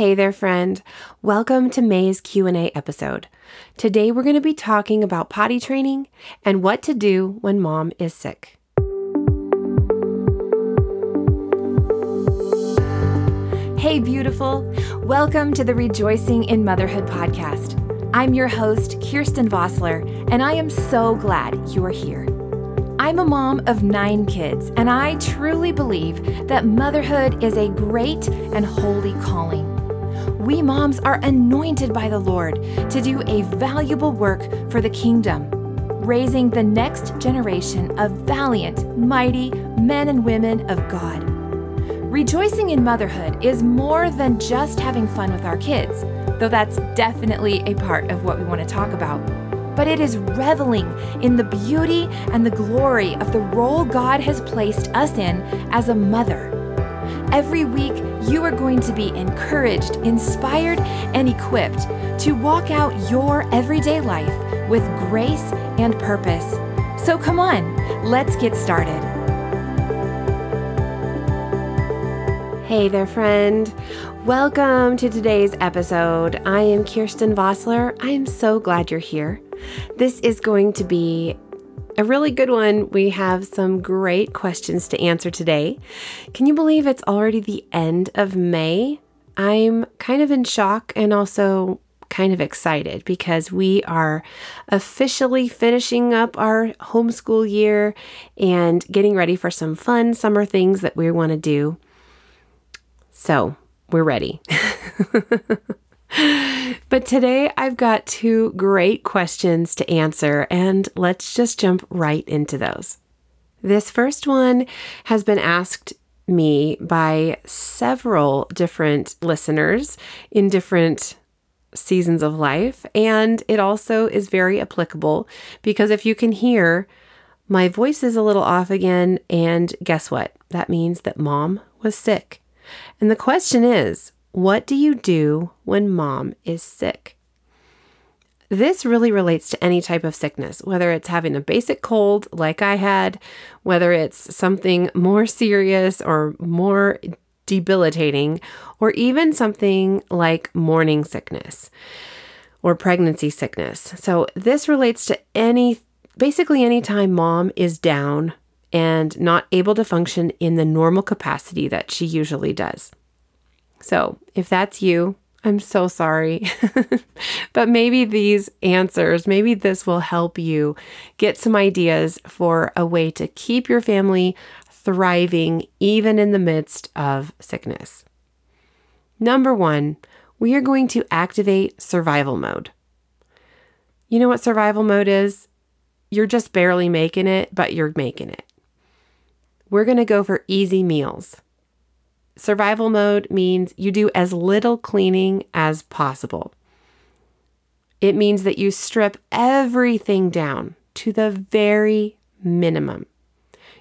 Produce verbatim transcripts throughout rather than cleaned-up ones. Hey there, friend. Welcome to May's Q and A episode. Today we're going to be talking about potty training and what to do when mom is sick. Hey, beautiful. Welcome to the Rejoicing in Motherhood podcast. I'm your host, Kirsten Vossler, and I am so glad you are here. I'm a mom of nine kids, and I truly believe that motherhood is a great and holy calling. We moms are anointed by the Lord to do a valuable work for the kingdom, raising the next generation of valiant, mighty men and women of God. Rejoicing in motherhood is more than just having fun with our kids, though that's definitely a part of what we want to talk about. But it is reveling in the beauty and the glory of the role God has placed us in as a mother. Every week, you are going to be encouraged, inspired, and equipped to walk out your everyday life with grace and purpose. So come on, let's get started. Hey there, friend. Welcome to today's episode. I am Kirsten Vossler. I am so glad you're here. This is going to be a really good one. We have some great questions to answer today. Can you believe it's already the end of May? I'm kind of in shock and also kind of excited because we are officially finishing up our homeschool year and getting ready for some fun summer things that we want to do. So we're ready. But today I've got two great questions to answer, and let's just jump right into those. This first one has been asked me by several different listeners in different seasons of life, and it also is very applicable because if you can hear, my voice is a little off again, and guess what? That means that mom was sick. And the question is, what do you do when mom is sick? This really relates to any type of sickness, whether it's having a basic cold like I had, whether it's something more serious or more debilitating, or even something like morning sickness or pregnancy sickness. So this relates to any, basically any time mom is down and not able to function in the normal capacity that she usually does. So if that's you, I'm so sorry, but maybe these answers, maybe this will help you get some ideas for a way to keep your family thriving, even in the midst of sickness. Number one, we are going to activate survival mode. You know what survival mode is? You're just barely making it, but you're making it. We're going to go for easy meals. Survival mode means you do as little cleaning as possible. It means that you strip everything down to the very minimum.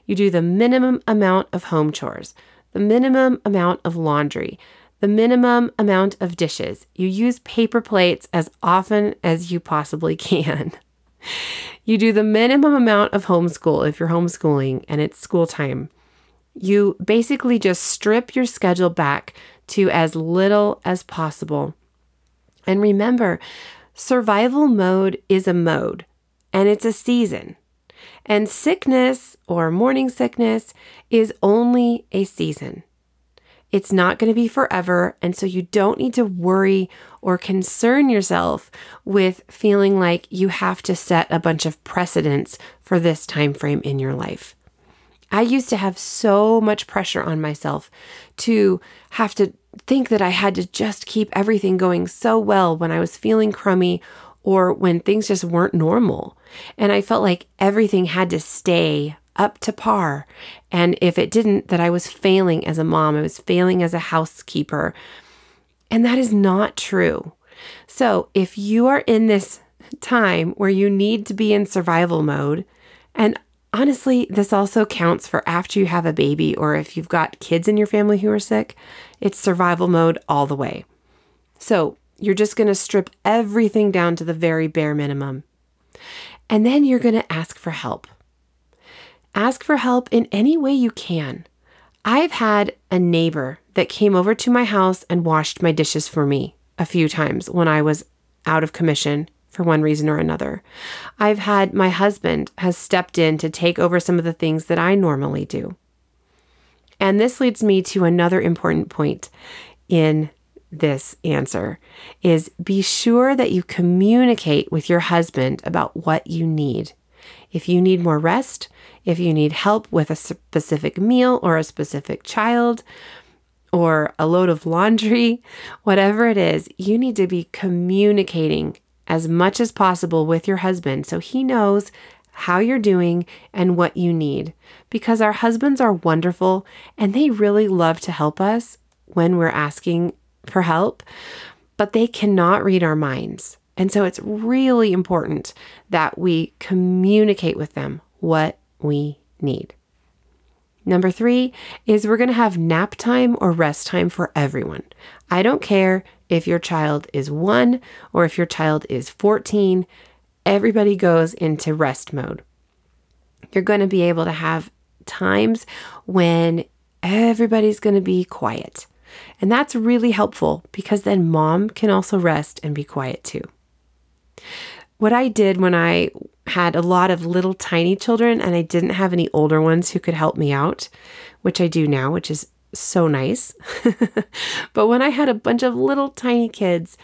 You do the minimum amount of home chores, the minimum amount of laundry, the minimum amount of dishes. You use paper plates as often as you possibly can. You do the minimum amount of homeschool if you're homeschooling and it's school time. You basically just strip your schedule back to as little as possible. And remember, survival mode is a mode and it's a season. And sickness or morning sickness is only a season. It's not going to be forever. And so you don't need to worry or concern yourself with feeling like you have to set a bunch of precedents for this time frame in your life. I used to have so much pressure on myself to have to think that I had to just keep everything going so well when I was feeling crummy or when things just weren't normal. And I felt like everything had to stay up to par. And if it didn't, that I was failing as a mom, I was failing as a housekeeper. And that is not true. So if you are in this time where you need to be in survival mode, and honestly, this also counts for after you have a baby or if you've got kids in your family who are sick, it's survival mode all the way. So you're just going to strip everything down to the very bare minimum. And then you're going to ask for help. Ask for help in any way you can. I've had a neighbor that came over to my house and washed my dishes for me a few times when I was out of commission for one reason or another. I've had my husband has stepped in to take over some of the things that I normally do. And this leads me to another important point in this answer is be sure that you communicate with your husband about what you need. If you need more rest, if you need help with a specific meal or a specific child or a load of laundry, whatever it is, you need to be communicating as much as possible with your husband so he knows how you're doing and what you need. Because our husbands are wonderful and they really love to help us when we're asking for help, but they cannot read our minds. And so it's really important that we communicate with them what we need. Number three is we're going to have nap time or rest time for everyone. I don't care if your child is one or if your child is fourteen, everybody goes into rest mode. You're going to be able to have times when everybody's going to be quiet. And that's really helpful because then mom can also rest and be quiet too. What I did when I had a lot of little tiny children and I didn't have any older ones who could help me out, which I do now, which is so nice. But when I had a bunch of little tiny kids,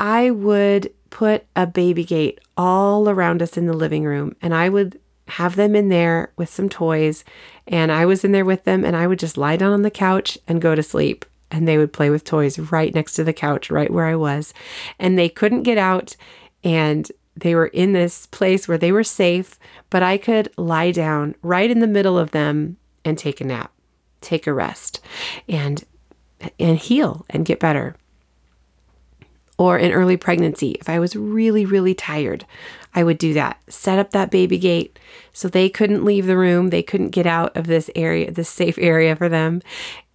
I would put a baby gate all around us in the living room and I would have them in there with some toys and I was in there with them and I would just lie down on the couch and go to sleep and they would play with toys right next to the couch, right where I was. And they couldn't get out and they were in this place where they were safe, but I could lie down right in the middle of them and take a nap, take a rest, and and heal and get better. Or in early pregnancy, if I was really, really tired, I would do that. Set up that baby gate so they couldn't leave the room. They couldn't get out of this area, this safe area for them.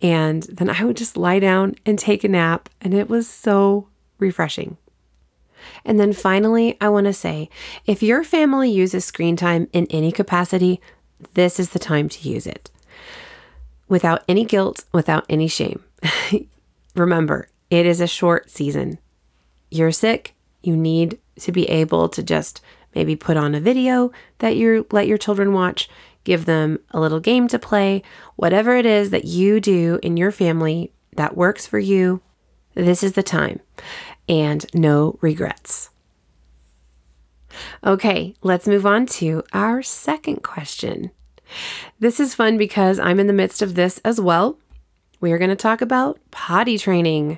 And then I would just lie down and take a nap. And it was so refreshing. And then finally, I want to say, if your family uses screen time in any capacity, this is the time to use it. Without any guilt, without any shame. Remember, it is a short season. You're sick, you need to be able to just maybe put on a video that you let your children watch, give them a little game to play, whatever it is that you do in your family that works for you, this is the time. And no regrets. Okay, let's move on to our second question. This is fun because I'm in the midst of this as well. We are going to talk about potty training.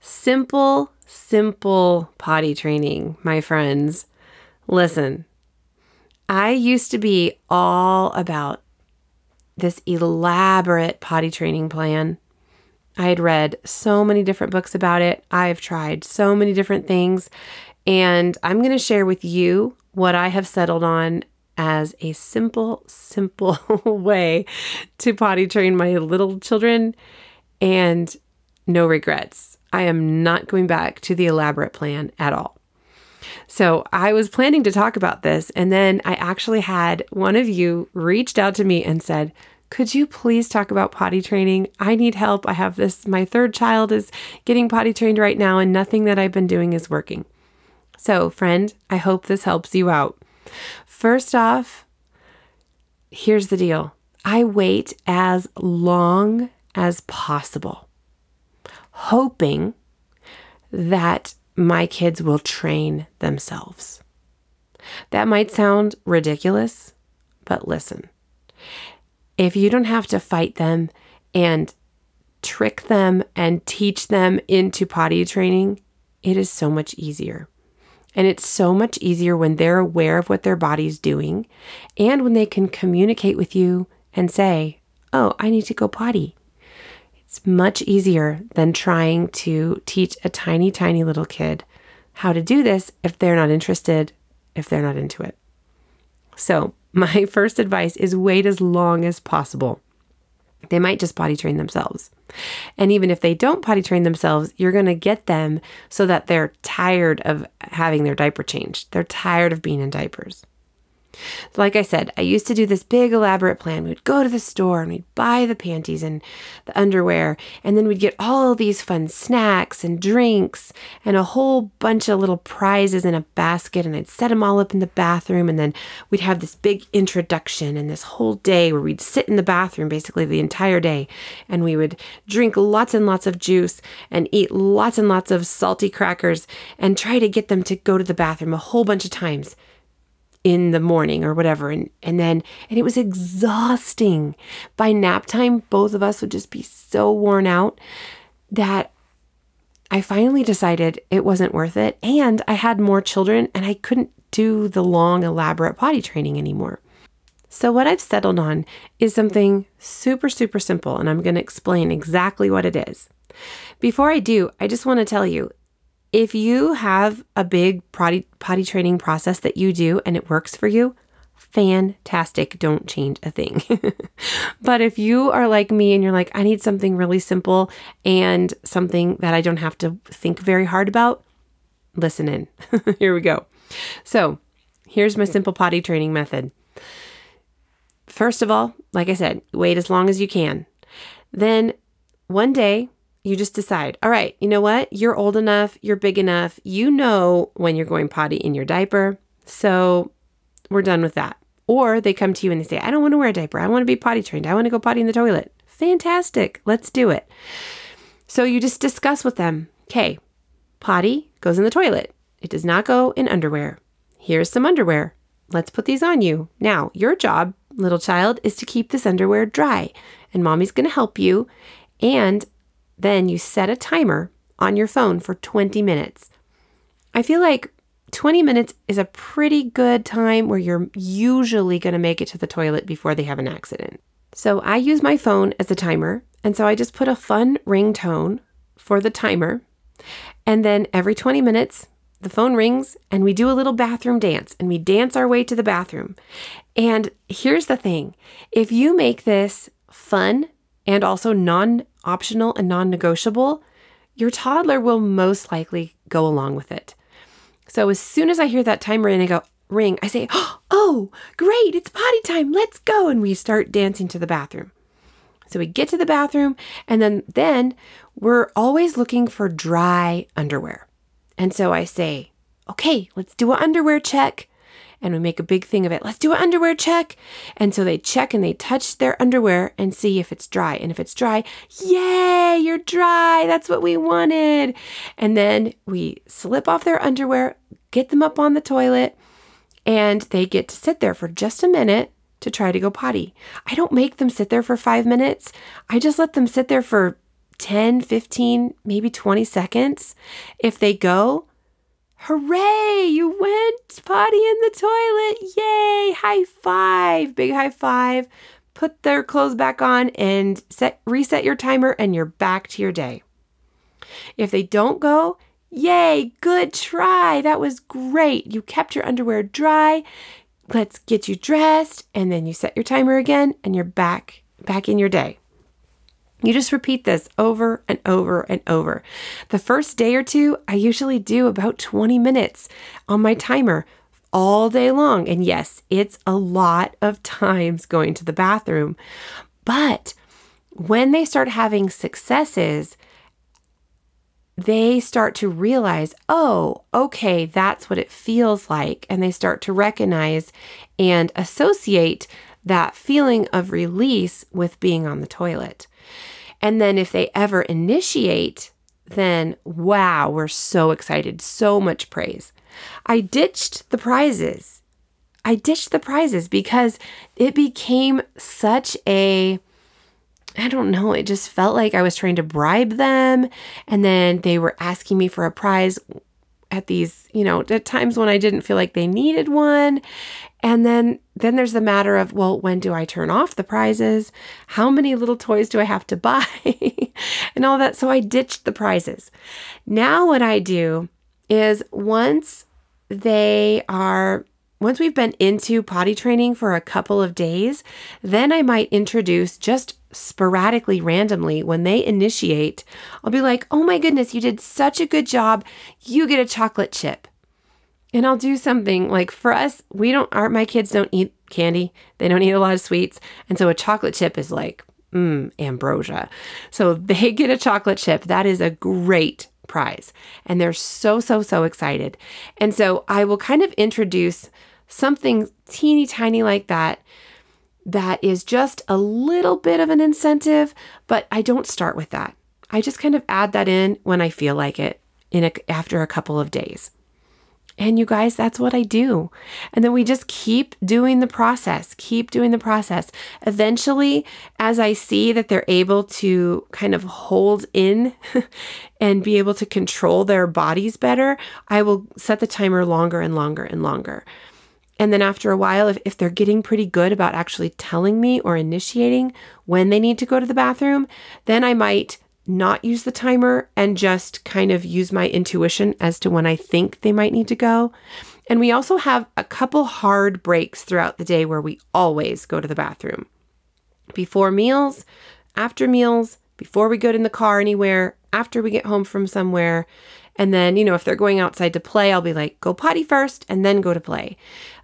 Simple, simple potty training, my friends. Listen, I used to be all about this elaborate potty training plan. I had read so many different books about it. I've tried so many different things. And I'm going to share with you what I have settled on as a simple, simple way to potty train my little children and no regrets. I am not going back to the elaborate plan at all. So I was planning to talk about this. And then I actually had one of you reached out to me and said, could you please talk about potty training? I need help. I have this, my third child is getting potty trained right now and nothing that I've been doing is working. So friend, I hope this helps you out. First off, here's the deal. I wait as long as possible, hoping that my kids will train themselves. That might sound ridiculous, but listen. If you don't have to fight them and trick them and teach them into potty training, it is so much easier. And it's so much easier when they're aware of what their body's doing and when they can communicate with you and say, oh, I need to go potty. It's much easier than trying to teach a tiny, tiny little kid how to do this if they're not interested, if they're not into it. So my first advice is wait as long as possible. They might just potty train themselves. And even if they don't potty train themselves, you're going to get them so that they're tired of having their diaper changed. They're tired of being in diapers. Like I said, I used to do this big elaborate plan. We'd go to the store and we'd buy the panties and the underwear, and then we'd get all these fun snacks and drinks and a whole bunch of little prizes in a basket, and I'd set them all up in the bathroom, and then we'd have this big introduction and this whole day where we'd sit in the bathroom basically the entire day, and we would drink lots and lots of juice and eat lots and lots of salty crackers and try to get them to go to the bathroom a whole bunch of times in the morning or whatever. And, and then, and it was exhausting. By nap time, both of us would just be so worn out that I finally decided it wasn't worth it. And I had more children and I couldn't do the long, elaborate potty training anymore. So what I've settled on is something super, super simple. And I'm going to explain exactly what it is. Before I do, I just want to tell you, if you have a big potty, potty training process that you do and it works for you, fantastic, don't change a thing. But if you are like me and you're like, I need something really simple and something that I don't have to think very hard about, listen in. Here we go. So here's my simple potty training method. First of all, like I said, wait as long as you can. Then one day, you just decide, all right, you know what? You're old enough, you're big enough, you know when you're going potty in your diaper, so we're done with that. Or they come to you and they say, I don't want to wear a diaper, I want to be potty trained, I want to go potty in the toilet. Fantastic, let's do it. So you just discuss with them, okay, potty goes in the toilet. It does not go in underwear. Here's some underwear. Let's put these on you. Now, your job, little child, is to keep this underwear dry, and mommy's going to help you, and then you set a timer on your phone for twenty minutes. I feel like twenty minutes is a pretty good time where you're usually going to make it to the toilet before they have an accident. So I use my phone as a timer. And so I just put a fun ringtone for the timer. And then every twenty minutes, the phone rings and we do a little bathroom dance and we dance our way to the bathroom. And here's the thing. If you make this fun and also non optional and non-negotiable, your toddler will most likely go along with it. So as soon as I hear that timer and I go ring, I say, oh, great, it's potty time, let's go. And we start dancing to the bathroom. So we get to the bathroom, and then, then we're always looking for dry underwear. And so I say, okay, let's do an underwear check. And we make a big thing of it. Let's do an underwear check. And so they check and they touch their underwear and see if it's dry. And if it's dry, yay, you're dry. That's what we wanted. And then we slip off their underwear, get them up on the toilet, and they get to sit there for just a minute to try to go potty. I don't make them sit there for five minutes. I just let them sit there for ten, fifteen, maybe twenty seconds. If they go, hooray, you went potty in the toilet. Yay, high five, big high five. Put their clothes back on and set, reset your timer, and you're back to your day. If they don't go, yay, good try. That was great. You kept your underwear dry. Let's get you dressed. And then you set your timer again and you're back, back in your day. You just repeat this over and over and over. The first day or two, I usually do about twenty minutes on my timer all day long. And yes, it's a lot of times going to the bathroom. But when they start having successes, they start to realize, oh, okay, that's what it feels like. And they start to recognize and associate that feeling of release with being on the toilet. And then if they ever initiate, then wow, we're so excited, so much praise. I ditched the prizes. I ditched the prizes because it became such a, I don't know, it just felt like I was trying to bribe them. And then they were asking me for a prize at these, you know, at times when I didn't feel like they needed one. And then, then there's the matter of, well, when do I turn off the prizes? How many little toys do I have to buy? And all that. So I ditched the prizes. Now what I do is once they are, once we've been into potty training for a couple of days, then I might introduce just sporadically, randomly, when they initiate, I'll be like, oh my goodness, you did such a good job. You get a chocolate chip. And I'll do something like for us, we don't, our, my kids don't eat candy. They don't eat a lot of sweets. And so a chocolate chip is like, mmm, ambrosia. So they get a chocolate chip. That is a great prize. And they're so, so, so excited. And so I will kind of introduce something teeny tiny like that, that is just a little bit of an incentive, but I don't start with that. I just kind of add that in when I feel like it in a, after a couple of days. And you guys, that's what I do. And then we just keep doing the process, keep doing the process. Eventually, as I see that they're able to kind of hold in and be able to control their bodies better, I will set the timer longer and longer and longer. And then after a while, if, if they're getting pretty good about actually telling me or initiating when they need to go to the bathroom, then I might not use the timer and just kind of use my intuition as to when I think they might need to go. And we also have a couple hard breaks throughout the day where we always go to the bathroom. Before meals, after meals, before we go in the car anywhere, after we get home from somewhere. And then, you know, if they're going outside to play, I'll be like, go potty first and then go to play.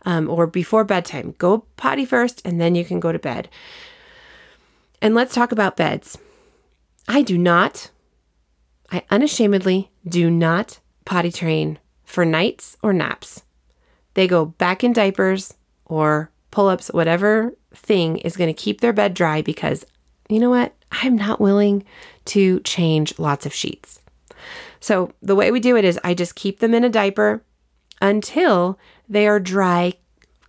Um, or before bedtime, go potty first and then you can go to bed. And let's talk about beds. I do not, I unashamedly do not potty train for nights or naps. They go back in diapers or pull-ups, whatever thing is going to keep their bed dry because, you know what, I'm not willing to change lots of sheets. So the way we do it is I just keep them in a diaper until they are dry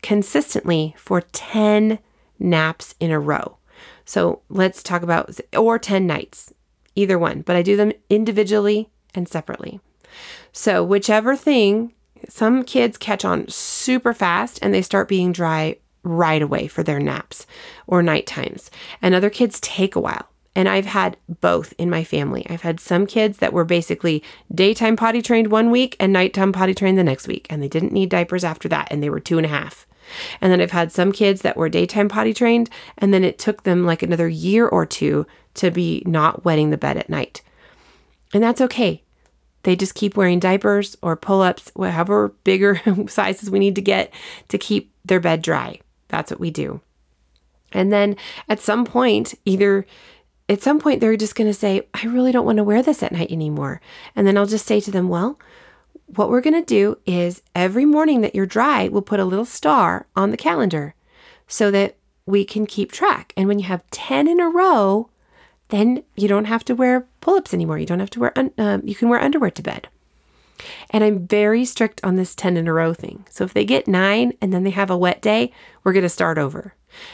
consistently for ten naps in a row. So let's talk about, or ten nights, either one, but I do them individually and separately. So whichever thing, some kids catch on super fast and they start being dry right away for their naps or night times. And other kids take a while. And I've had both in my family. I've had some kids that were basically daytime potty trained one week and nighttime potty trained the next week. And they didn't need diapers after that. And they were two and a half. And then I've had some kids that were daytime potty trained, and then it took them like another year or two to be not wetting the bed at night. And that's okay. They just keep wearing diapers or pull-ups, whatever bigger sizes we need to get to keep their bed dry. That's what we do. And then at some point, either at some point they're just going to say, I really don't want to wear this at night anymore. And then I'll just say to them, well, what we're going to do is every morning that you're dry, we'll put a little star on the calendar so that we can keep track. And when you have ten in a row, then you don't have to wear pull-ups anymore. You don't have to wear, un- um, you can wear underwear to bed. And I'm very strict on this ten in a row thing. So if they get nine and then they have a wet day, we're going to start over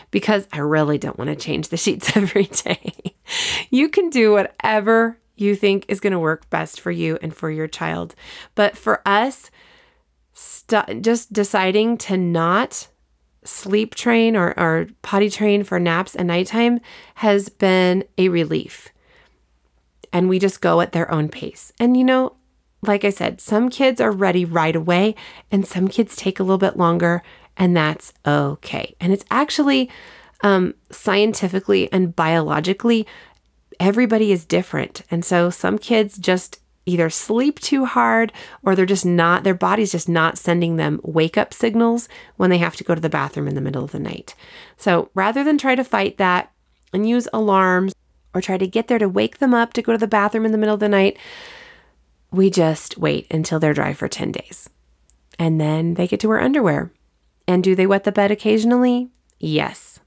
because I really don't want to change the sheets every day. You can do whatever you think is going to work best for you and for your child. But for us, st- just deciding to not sleep train or, or potty train for naps and nighttime has been a relief. And we just go at their own pace. And you know, like I said, some kids are ready right away and some kids take a little bit longer, and that's okay. And it's actually um, scientifically and biologically, everybody is different. And so some kids just either sleep too hard or they're just not, their body's just not sending them wake up signals when they have to go to the bathroom in the middle of the night. So rather than try to fight that and use alarms or try to get there to wake them up to go to the bathroom in the middle of the night, we just wait until they're dry for ten days. And then they get to wear underwear. And do they wet the bed occasionally? Yes.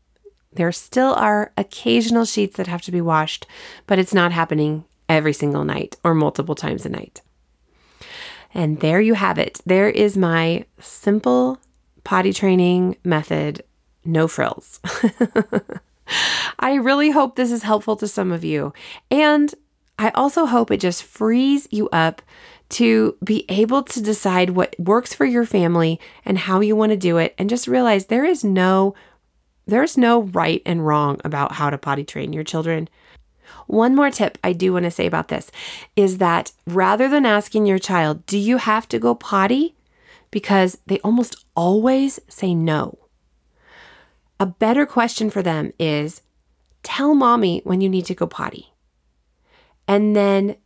There still are occasional sheets that have to be washed, but it's not happening every single night or multiple times a night. And there you have it. There is my simple potty training method, no frills. I really hope this is helpful to some of you. And I also hope it just frees you up to be able to decide what works for your family and how you want to do it. And just realize there is no There's no right and wrong about how to potty train your children. One more tip I do want to say about this is that rather than asking your child, do you have to go potty? Because they almost always say no. A better question for them is, tell mommy when you need to go potty. And then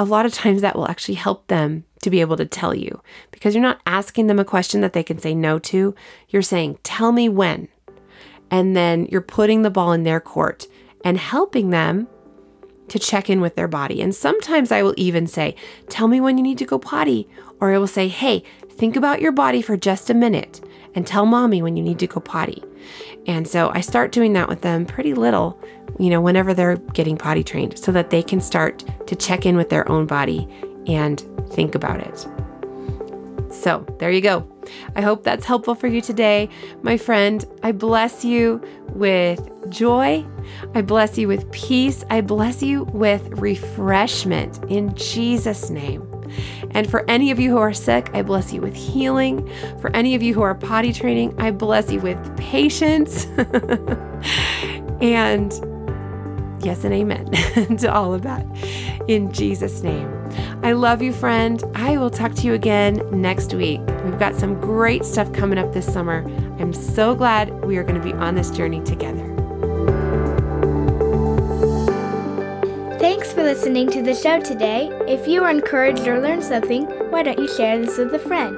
a lot of times that will actually help them to be able to tell you, because you're not asking them a question that they can say no to. You're saying, tell me when. And then you're putting the ball in their court and helping them to check in with their body. And sometimes I will even say, tell me when you need to go potty. Or I will say, hey, think about your body for just a minute and tell mommy when you need to go potty. And so I start doing that with them pretty little, you know, whenever they're getting potty trained, so that they can start to check in with their own body and think about it. So there you go. I hope that's helpful for you today. My friend, I bless you with joy. I bless you with peace. I bless you with refreshment in Jesus' name. And for any of you who are sick, I bless you with healing. For any of you who are potty training, I bless you with patience. And yes and amen to all of that in Jesus' name. I love you, friend. I will talk to you again next week. We've got some great stuff coming up this summer. I'm so glad we are going to be on this journey together. Thanks for listening to the show today. If you were encouraged or learned something, why don't you share this with a friend?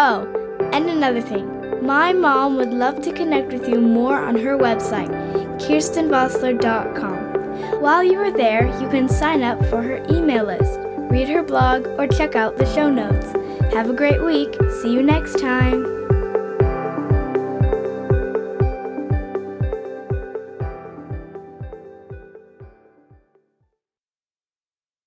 Oh, and another thing. My mom would love to connect with you more on her website, kirsten vossler dot com. While you are there, you can sign up for her email list, read her blog, or check out the show notes. Have a great week. See you next time.